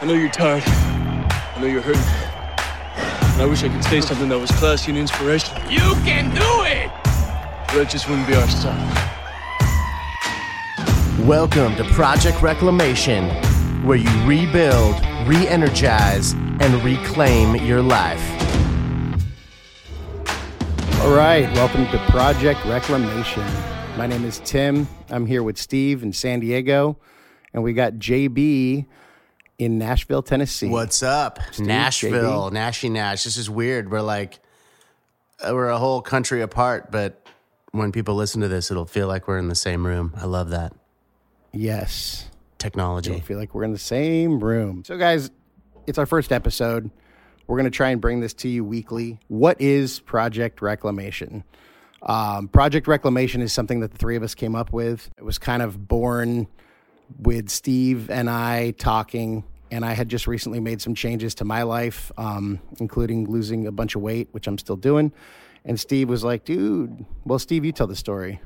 I know you're tired. I know you're hurting. And I wish I could say something that was classy and inspirational. You can do it! But that just wouldn't be our style. Welcome to Project Reclamation, where you rebuild, re-energize, and reclaim your life. All right, welcome to Project Reclamation. My name is Tim. I'm here with Steve in San Diego, and we got JB in Nashville, Tennessee. What's up? Steve, Nashville, JB. Nashy Nash. This is weird. We're like, we're a whole country apart, but when people listen to this, it'll feel like we're in the same room. I love that. Yes. Technology. I feel like we're in the same room. So guys, it's our first episode. We're going to try and bring this to you weekly. What is Project Reclamation? Project Reclamation is something that the three of us came up with. It was kind of born with Steve and I talking, and I had just recently made some changes to my life, including losing a bunch of weight, which I'm still doing. And Steve was like, dude, well, Steve, you tell the story.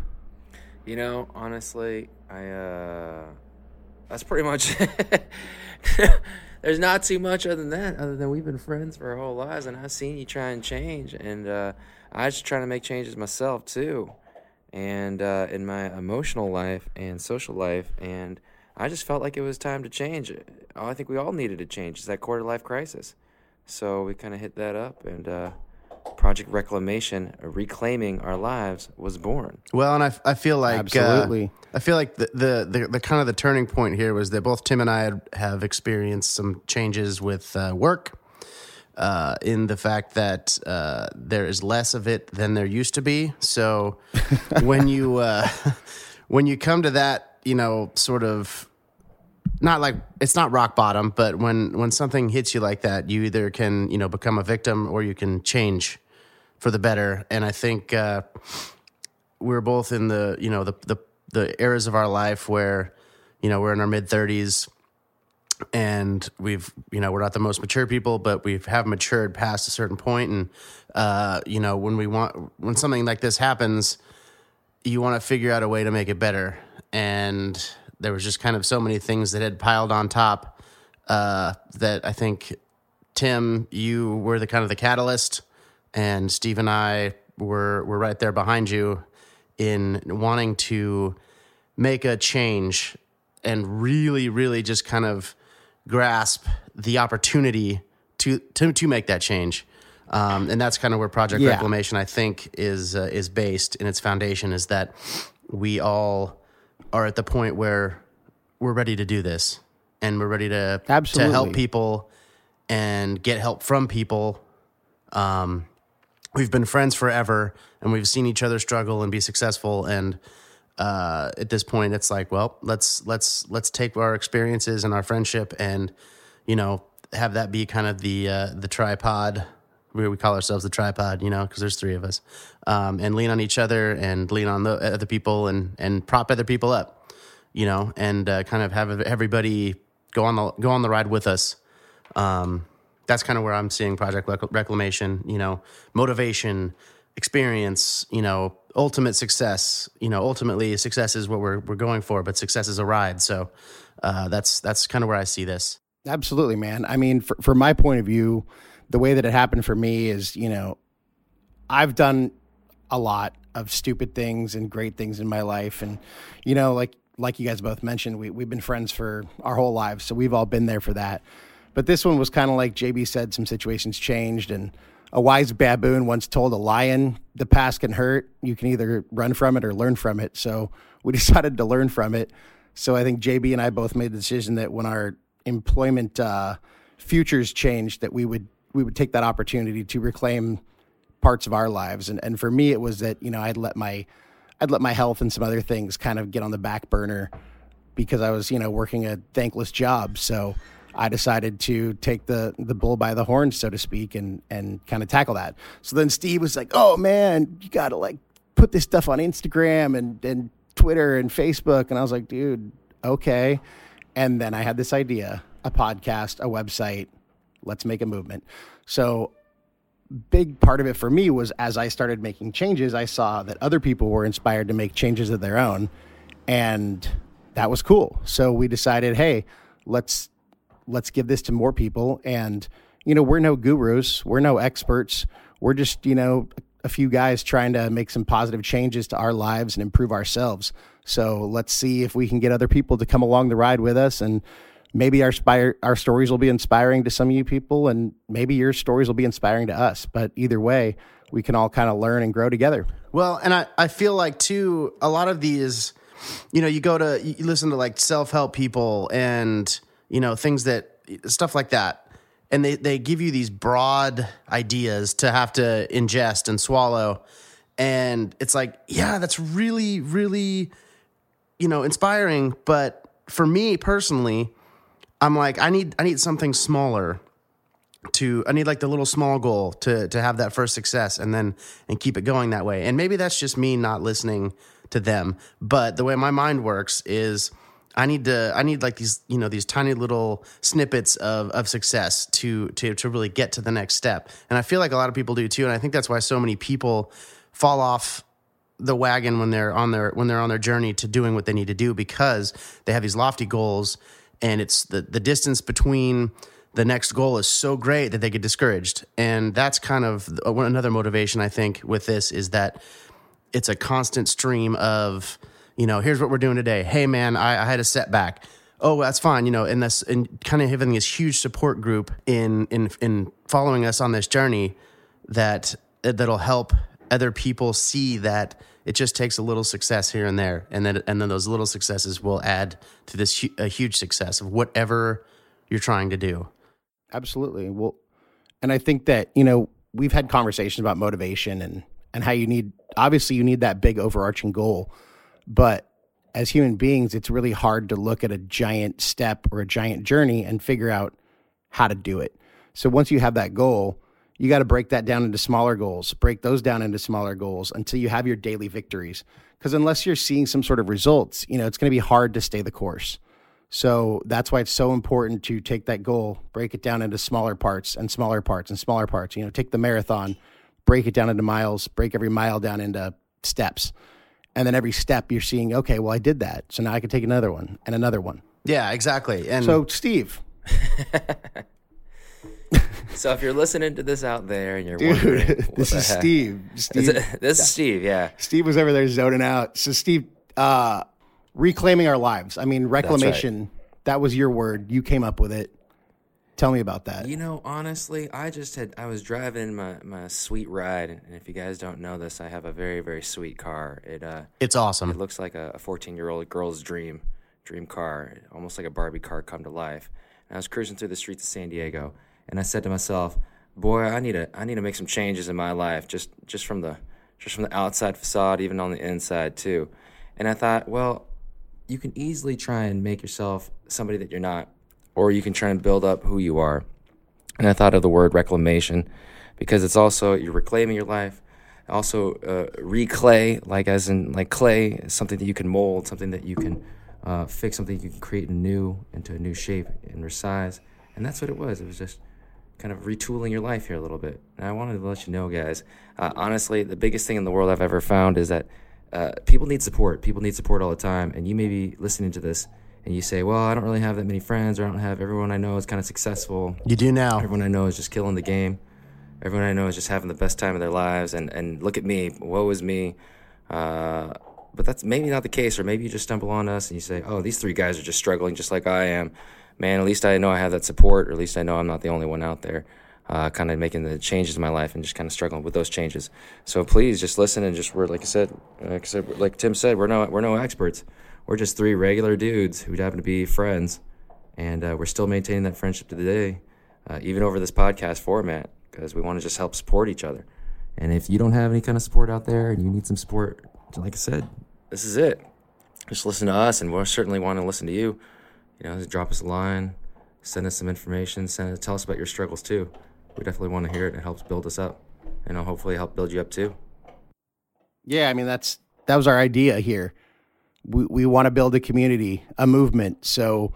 You know, honestly, that's pretty much it. There's not too much other than we've been friends for our whole lives, and I've seen you try and change, and I was trying to make changes myself too, and in my emotional life and social life, and I just felt like it was time to change. I think we all needed a change. It's that quarter-life crisis. So we kind of hit that up, and Project Reclamation, reclaiming our lives, was born. Well, and I feel like absolutely. I feel like the kind of the turning point here was that both Tim and I have experienced some changes with work, in the fact that there is less of it than there used to be. So when you come to that, you know, sort of not like it's not rock bottom, but when something hits you like that, you either can, you know, become a victim or you can change for the better. And I think we're both in the, you know, the eras of our life where, you know, we're in our mid 30s and we've, you know, we're not the most mature people, but we have matured past a certain point. And you know, when something like this happens, you want to figure out a way to make it better. And there was just kind of so many things that had piled on top that I think, Tim, you were the kind of the catalyst, and Steve and I were right there behind you in wanting to make a change and really, really just kind of grasp the opportunity to make that change. And that's kind of where Project Reclamation, I think, is based in its foundation, is that we all are at the point where we're ready to do this, and we're ready to help people and get help from people. We've been friends forever, and we've seen each other struggle and be successful. And at this point, it's like, well, let's take our experiences and our friendship, and you know, have that be kind of the tripod. We call ourselves the tripod, you know, because there's three of us, and lean on each other and lean on the other people and prop other people up, you know, and kind of have everybody go on the ride with us. That's kind of where I'm seeing Project Reclamation, you know, motivation, experience, you know, ultimate success. You know, ultimately success is what we're going for, but success is a ride. So that's kind of where I see this. Absolutely, man. I mean, from my point of view, the way that it happened for me is, you know, I've done a lot of stupid things and great things in my life. And, you know, like you guys both mentioned, we've been friends for our whole lives. So we've all been there for that. But this one was kind of like JB said, some situations changed. And a wise baboon once told a lion, the past can hurt. You can either run from it or learn from it. So we decided to learn from it. So I think JB and I both made the decision that when our employment futures changed, that we would take that opportunity to reclaim parts of our lives. And for me, it was that, you know, I'd let my health and some other things kind of get on the back burner because I was, you know, working a thankless job. So I decided to take the bull by the horns, so to speak, and kind of tackle that. So then Steve was like, oh man, you got to like put this stuff on Instagram and Twitter and Facebook. And I was like, dude, okay. And then I had this idea, a podcast, a website, let's make a movement. So big part of it for me was as I started making changes, I saw that other people were inspired to make changes of their own. And that was cool. So we decided, hey, let's let's give this to more people. And, you know, we're no gurus. We're no experts. We're just, you know, a few guys trying to make some positive changes to our lives and improve ourselves. So let's see if we can get other people to come along the ride with us. And maybe our stories will be inspiring to some of you people, and maybe your stories will be inspiring to us. But either way, we can all kind of learn and grow together. Well, and I feel like, too, a lot of these, you know, you listen to like self-help people and, you know, stuff like that. And they give you these broad ideas to have to ingest and swallow. And it's like, yeah, that's really, really, you know, inspiring. But for me personally, I'm like, I need something smaller. I need like the little small goal to have that first success and keep it going that way. And maybe that's just me not listening to them. But the way my mind works is I need like these, you know, these tiny little snippets of success to really get to the next step. And I feel like a lot of people do too. And I think that's why so many people fall off the wagon when they're on their journey to doing what they need to do, because they have these lofty goals, and it's the distance between the next goal is so great that they get discouraged. And that's kind of another motivation, I think, with this, is that it's a constant stream of, you know, here's what we're doing today. Hey, man, I had a setback. Oh, that's fine. You know, and kind of having this huge support group in following us on this journey that'll help other people see that it just takes a little success here and there. And then those little successes will add to this a huge success of whatever you're trying to do. Absolutely. Well, and I think that, you know, we've had conversations about motivation and how you need that big overarching goal. But as human beings, it's really hard to look at a giant step or a giant journey and figure out how to do it. So once you have that goal, you got to break that down into smaller goals, break those down into smaller goals until you have your daily victories. Because unless you're seeing some sort of results, you know, it's going to be hard to stay the course. So that's why it's so important to take that goal, break it down into smaller parts and smaller parts and smaller parts. You know, take the marathon, break it down into miles, break every mile down into steps. And then every step you're seeing, okay, well, I did that. So now I can take another one and another one. Yeah, exactly. And so, Steve. So if you're listening to this out there and you're wondering, what this is heck? Steve. This is Steve, yeah. Steve was over there zoning out. So, Steve, reclaiming our lives. I mean, reclamation, right. That was your word. You came up with it. Tell me about that. You know, honestly, I was driving my sweet ride. And if you guys don't know this, I have a very, very sweet car. It's awesome. It looks like a 14-year-old girl's dream car, almost like a Barbie car come to life. And I was cruising through the streets of San Diego. And I said to myself, boy, I need to make some changes in my life, just from the outside facade, even on the inside too. And I thought, well, you can easily try and make yourself somebody that you're not, or you can try and build up who you are. And I thought of the word reclamation, because it's also, you're reclaiming your life, also reclay, like as in like clay, something that you can mold, something that you can fix, something you can create into a new shape and resize. And that's what it was. It was just kind of retooling your life here a little bit. And I wanted to let you know, guys, honestly, the biggest thing in the world I've ever found is that people need support. People need support all the time. And you may be listening to this and you say, well, I don't really have that many friends, or I don't have, everyone I know is kind of successful. You do now. Everyone I know is just killing the game. Everyone I know is just having the best time of their lives. And look at me. Woe is me. But that's maybe not the case. Or maybe you just stumble on us and you say, oh, these three guys are just struggling just like I am. Man, at least I know I have that support, or at least I know I'm not the only one out there kind of making the changes in my life and just kind of struggling with those changes. So please just listen and just, we're, like I said, like Tim said, we're no experts. We're just three regular dudes who happen to be friends, and we're still maintaining that friendship to the day, even over this podcast format, because we want to just help support each other. And if you don't have any kind of support out there and you need some support, like I said, this is it. Just listen to us, and we'll certainly want to listen to you. You know, just drop us a line, send us some information, tell us about your struggles too. We definitely want to hear it. It helps build us up, and I'll hopefully help build you up too. Yeah, I mean, that was our idea here. We want to build a community, a movement. So,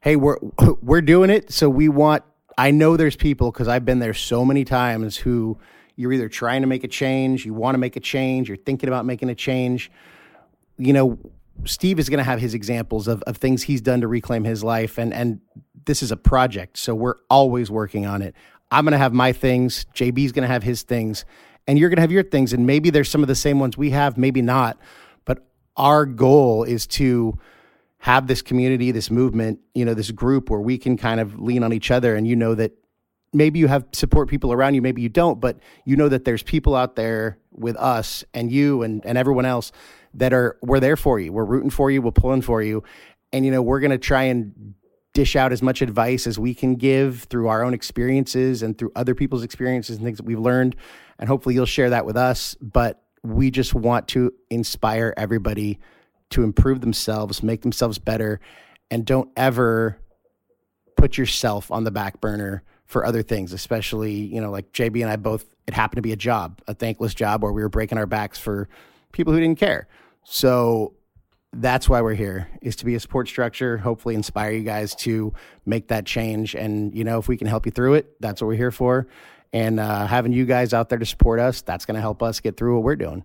hey, we're doing it. So we want. I know there's people, because I've been there so many times, who you're either trying to make a change, you want to make a change, you're thinking about making a change. You know, Steve is going to have his examples of things he's done to reclaim his life. And this is a project, so we're always working on it. I'm going to have my things. JB's going to have his things. And you're going to have your things. And maybe there's some of the same ones we have, maybe not. But our goal is to have this community, this movement, you know, this group where we can kind of lean on each other. And you know that maybe you have support people around you, maybe you don't, but you know that there's people out there with us and you and everyone else that are, we're there for you. We're rooting for you. We're pulling for you. And, you know, we're going to try and dish out as much advice as we can give through our own experiences and through other people's experiences and things that we've learned. And hopefully you'll share that with us. But we just want to inspire everybody to improve themselves, make themselves better, and don't ever put yourself on the back burner for other things, especially, you know, like JB and I both, it happened to be a job, a thankless job where we were breaking our backs for people who didn't care. So that's why we're here, is to be a support structure, hopefully inspire you guys to make that change. And, you know, if we can help you through it, that's what we're here for. And having you guys out there to support us, that's going to help us get through what we're doing.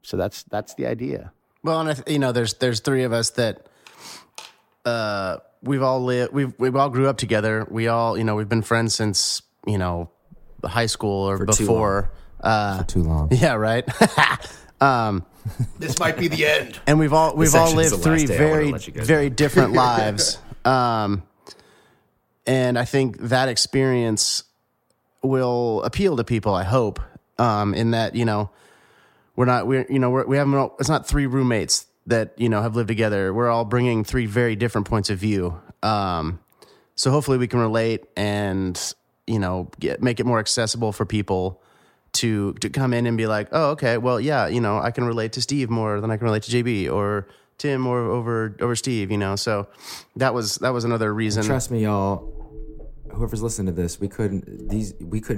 So that's the idea. Well, and, you know, there's three of us that we've all lived, we've all grew up together. We all, you know, we've been friends since, you know, high school or before. For too long. Yeah, right. This might be the end. And we've all lived three very different lives. And I think that experience will appeal to people, I hope, in that, you know, it's not three roommates that, you know, have lived together. We're all bringing three very different points of view. So hopefully we can relate and, you know, make it more accessible for people to come in and be like, oh, okay, well, yeah, you know, I can relate to Steve more than I can relate to JB or Tim or over Steve, you know. So that was another reason. And trust me, y'all, whoever's listening to this, we couldn't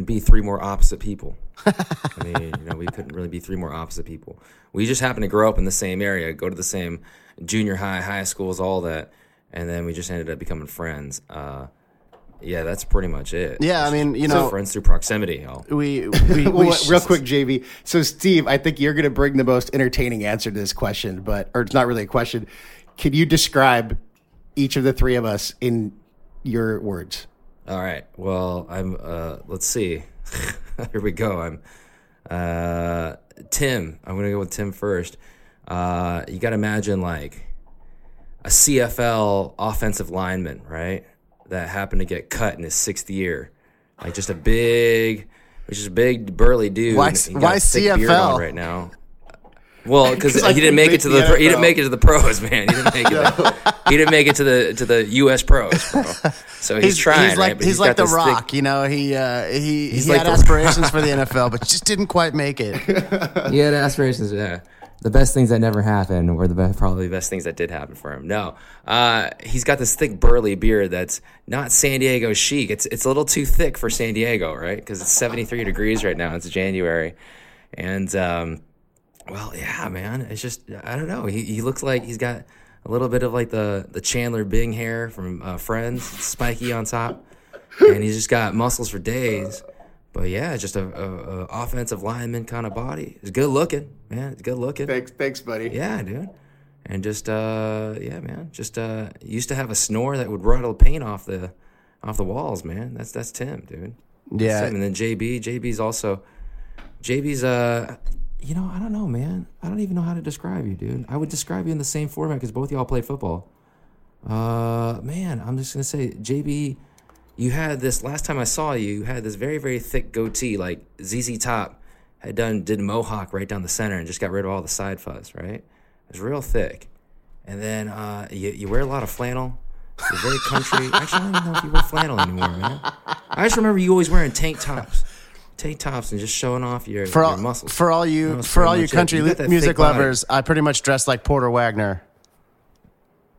be three more opposite people. I mean, you know, we couldn't really be three more opposite people. We just happened to grow up in the same area, go to the same junior high, high schools, all that, and then we just ended up becoming friends. Yeah, that's pretty much it. Yeah, I mean, you know, friends through proximity, y'all. We real quick, JB. So, Steve, I think you're going to bring the most entertaining answer to this question, or it's not really a question. Can you describe each of the three of us in your words? All right. Well, I'm. Let's see. Here we go. I'm Tim. I'm going to go with Tim first. You got to imagine like a CFL offensive lineman, right? That happened to get cut in his sixth year, like just a big burly dude. Why CFL right now? Well, because he didn't make it to the NFL. He didn't make it to the pros, man. He didn't make it. He didn't make it to the U.S. pros, bro. So he's trying. He's like, right? But he's like the Rock, you know. He had aspirations for the NFL, but just didn't quite make it. He had aspirations, yeah. The best things that never happened were probably the best things that did happen for him. No, he's got this thick, burly beard that's not San Diego chic. It's a little too thick for San Diego, right? Because it's 73 degrees right now. It's January. And, well, yeah, man. It's just, I don't know. He looks like he's got a little bit of like the Chandler Bing hair from Friends, spiky on top. And he's just got muscles for days. But yeah, just a offensive lineman kind of body. It's good looking, man. It's good looking. Thanks, buddy. Yeah, dude. And just yeah, man. Just used to have a snore that would rattle paint off the walls, man. That's Tim, dude. Yeah. That's Tim. And then JB's you know, I don't know, man. I don't even know how to describe you, dude. I would describe you in the same format because both y'all played football. Man, I'm just gonna say JB. You had this, last time I saw you, you had this very, very thick goatee, like ZZ Top did mohawk right down the center and just got rid of all the side fuzz, right? It was real thick. And then you wear a lot of flannel. You're very country. Actually, I don't even know if you wear flannel anymore, man. I just remember you always wearing tank tops and just showing off your muscles. For all you country music lovers, I pretty much dressed like Porter Wagner.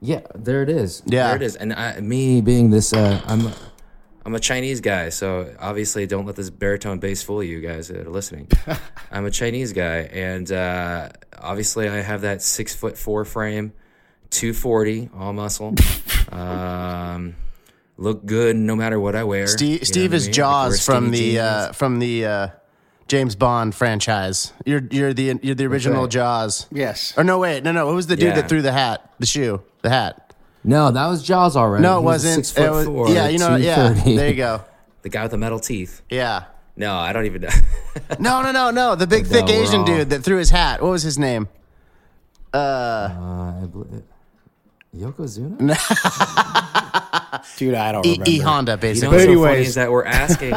Yeah, there it is. Yeah. There it is. And me being this, I'm a Chinese guy, so obviously don't let this baritone bass fool you guys that are listening. I'm a Chinese guy, and obviously I have that 6'4" frame, 240, all muscle. Look good no matter what I wear. Steve is Jaws from the James Bond franchise. You're the original Jaws. Yes. Or no, wait, no. It was the dude that threw the hat, the shoe, the hat. No, that was Jaws already. No, it wasn't. 6'4". Yeah, you know. Yeah, there you go. The guy with the metal teeth. Yeah. No, I don't even know. No. The big thick Asian dude that threw his hat. What was his name? Yokozuna? Dude, I don't remember. E. Honda, basically. You know what's so funny is that we're asking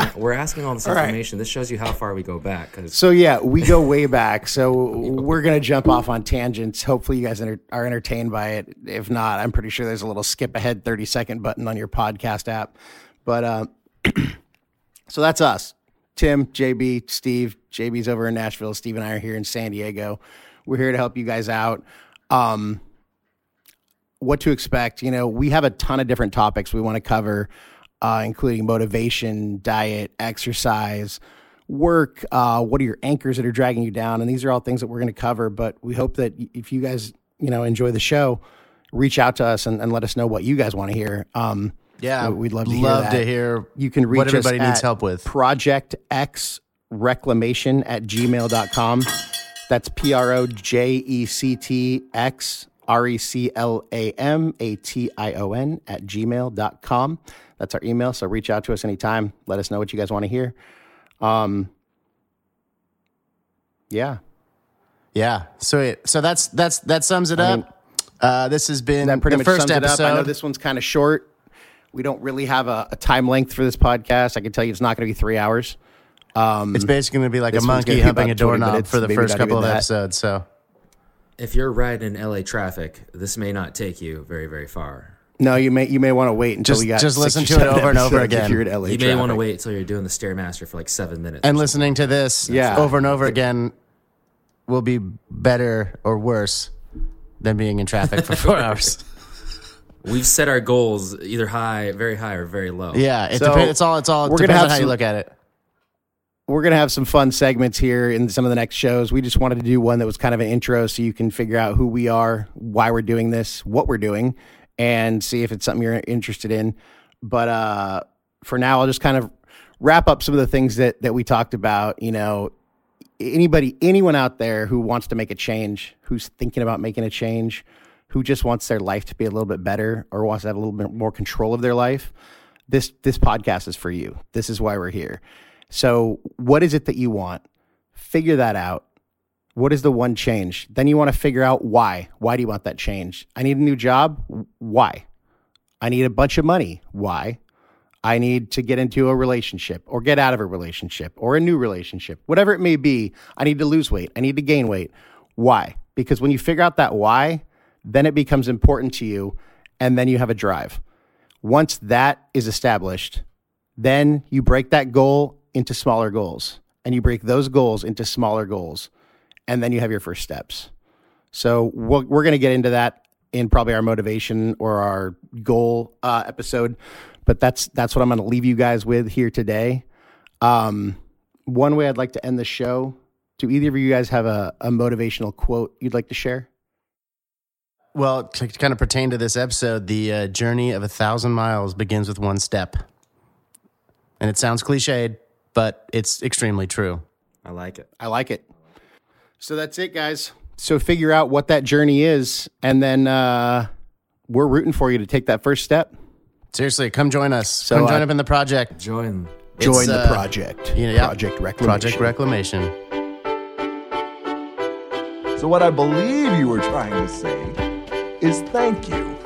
all this information. Right. This shows you how far we go back. So, yeah, we go way back. So we're going to jump off on tangents. Hopefully you guys are entertained by it. If not, I'm pretty sure there's a little skip ahead 30-second button on your podcast app. But so that's us. Tim, JB, Steve. JB's over in Nashville. Steve and I are here in San Diego. We're here to help you guys out. What to expect. You know, we have a ton of different topics we want to cover, including motivation, diet, exercise, work. What are your anchors that are dragging you down? And these are all things that we're going to cover. But we hope that if you guys, you know, enjoy the show, reach out to us and let us know what you guys want to hear. Yeah, we'd love to hear. You can reach us at what everybody needs help with. projectxreclamation@gmail.com. That's projectxreclamation@gmail.com. That's our email. So reach out to us anytime. Let us know what you guys want to hear. Yeah. So that sums it up. This has been the first episode. I know this one's kind of short. We don't really have a time length for this podcast. I can tell you it's not going to be 3 hours. It's basically going to be like a monkey humping a doorknob for the first couple of episodes. So, if you're riding in LA traffic, this may not take you very, very far. No, you may want to wait until we got just listen to it over and over again. You may want to wait until you're doing the Stairmaster for like 7 minutes, and listening to this over and over again will be better or worse than being in traffic for 4 hours. We've set our goals either high, very high, or very low. Yeah, depends. It's all. We're depends on how you look at it. We're gonna have some fun segments here in some of the next shows. We just wanted to do one that was kind of an intro, so you can figure out who we are, why we're doing this, what we're doing, and see if it's something you're interested in. But for now, I'll just kind of wrap up some of the things that we talked about. You know, anyone out there who wants to make a change, who's thinking about making a change, who just wants their life to be a little bit better or wants to have a little bit more control of their life, this podcast is for you. This is why we're here. So what is it that you want? Figure that out. What is the one change? Then you want to figure out why. Why do you want that change? I need a new job. Why? I need a bunch of money. Why? I need to get into a relationship or get out of a relationship or a new relationship. Whatever it may be, I need to lose weight. I need to gain weight. Why? Because when you figure out that why, then it becomes important to you, and then you have a drive. Once that is established, then you break that goal into smaller goals, and you break those goals into smaller goals, and then you have your first steps. So we're going to get into that in probably our motivation or our goal episode, but that's what I'm going to leave you guys with here today. One way I'd like to end the show, do either of you guys have a motivational quote you'd like to share? Well, to kind of pertain to this episode, the journey of 1,000 miles begins with one step. And it sounds cliched, but it's extremely true. I like it. So that's it, guys. So figure out what that journey is, and then we're rooting for you to take that first step. Seriously, come join us. So come join up in the project. Join the project. Project Reclamation. So what I believe you were trying to say is thank you.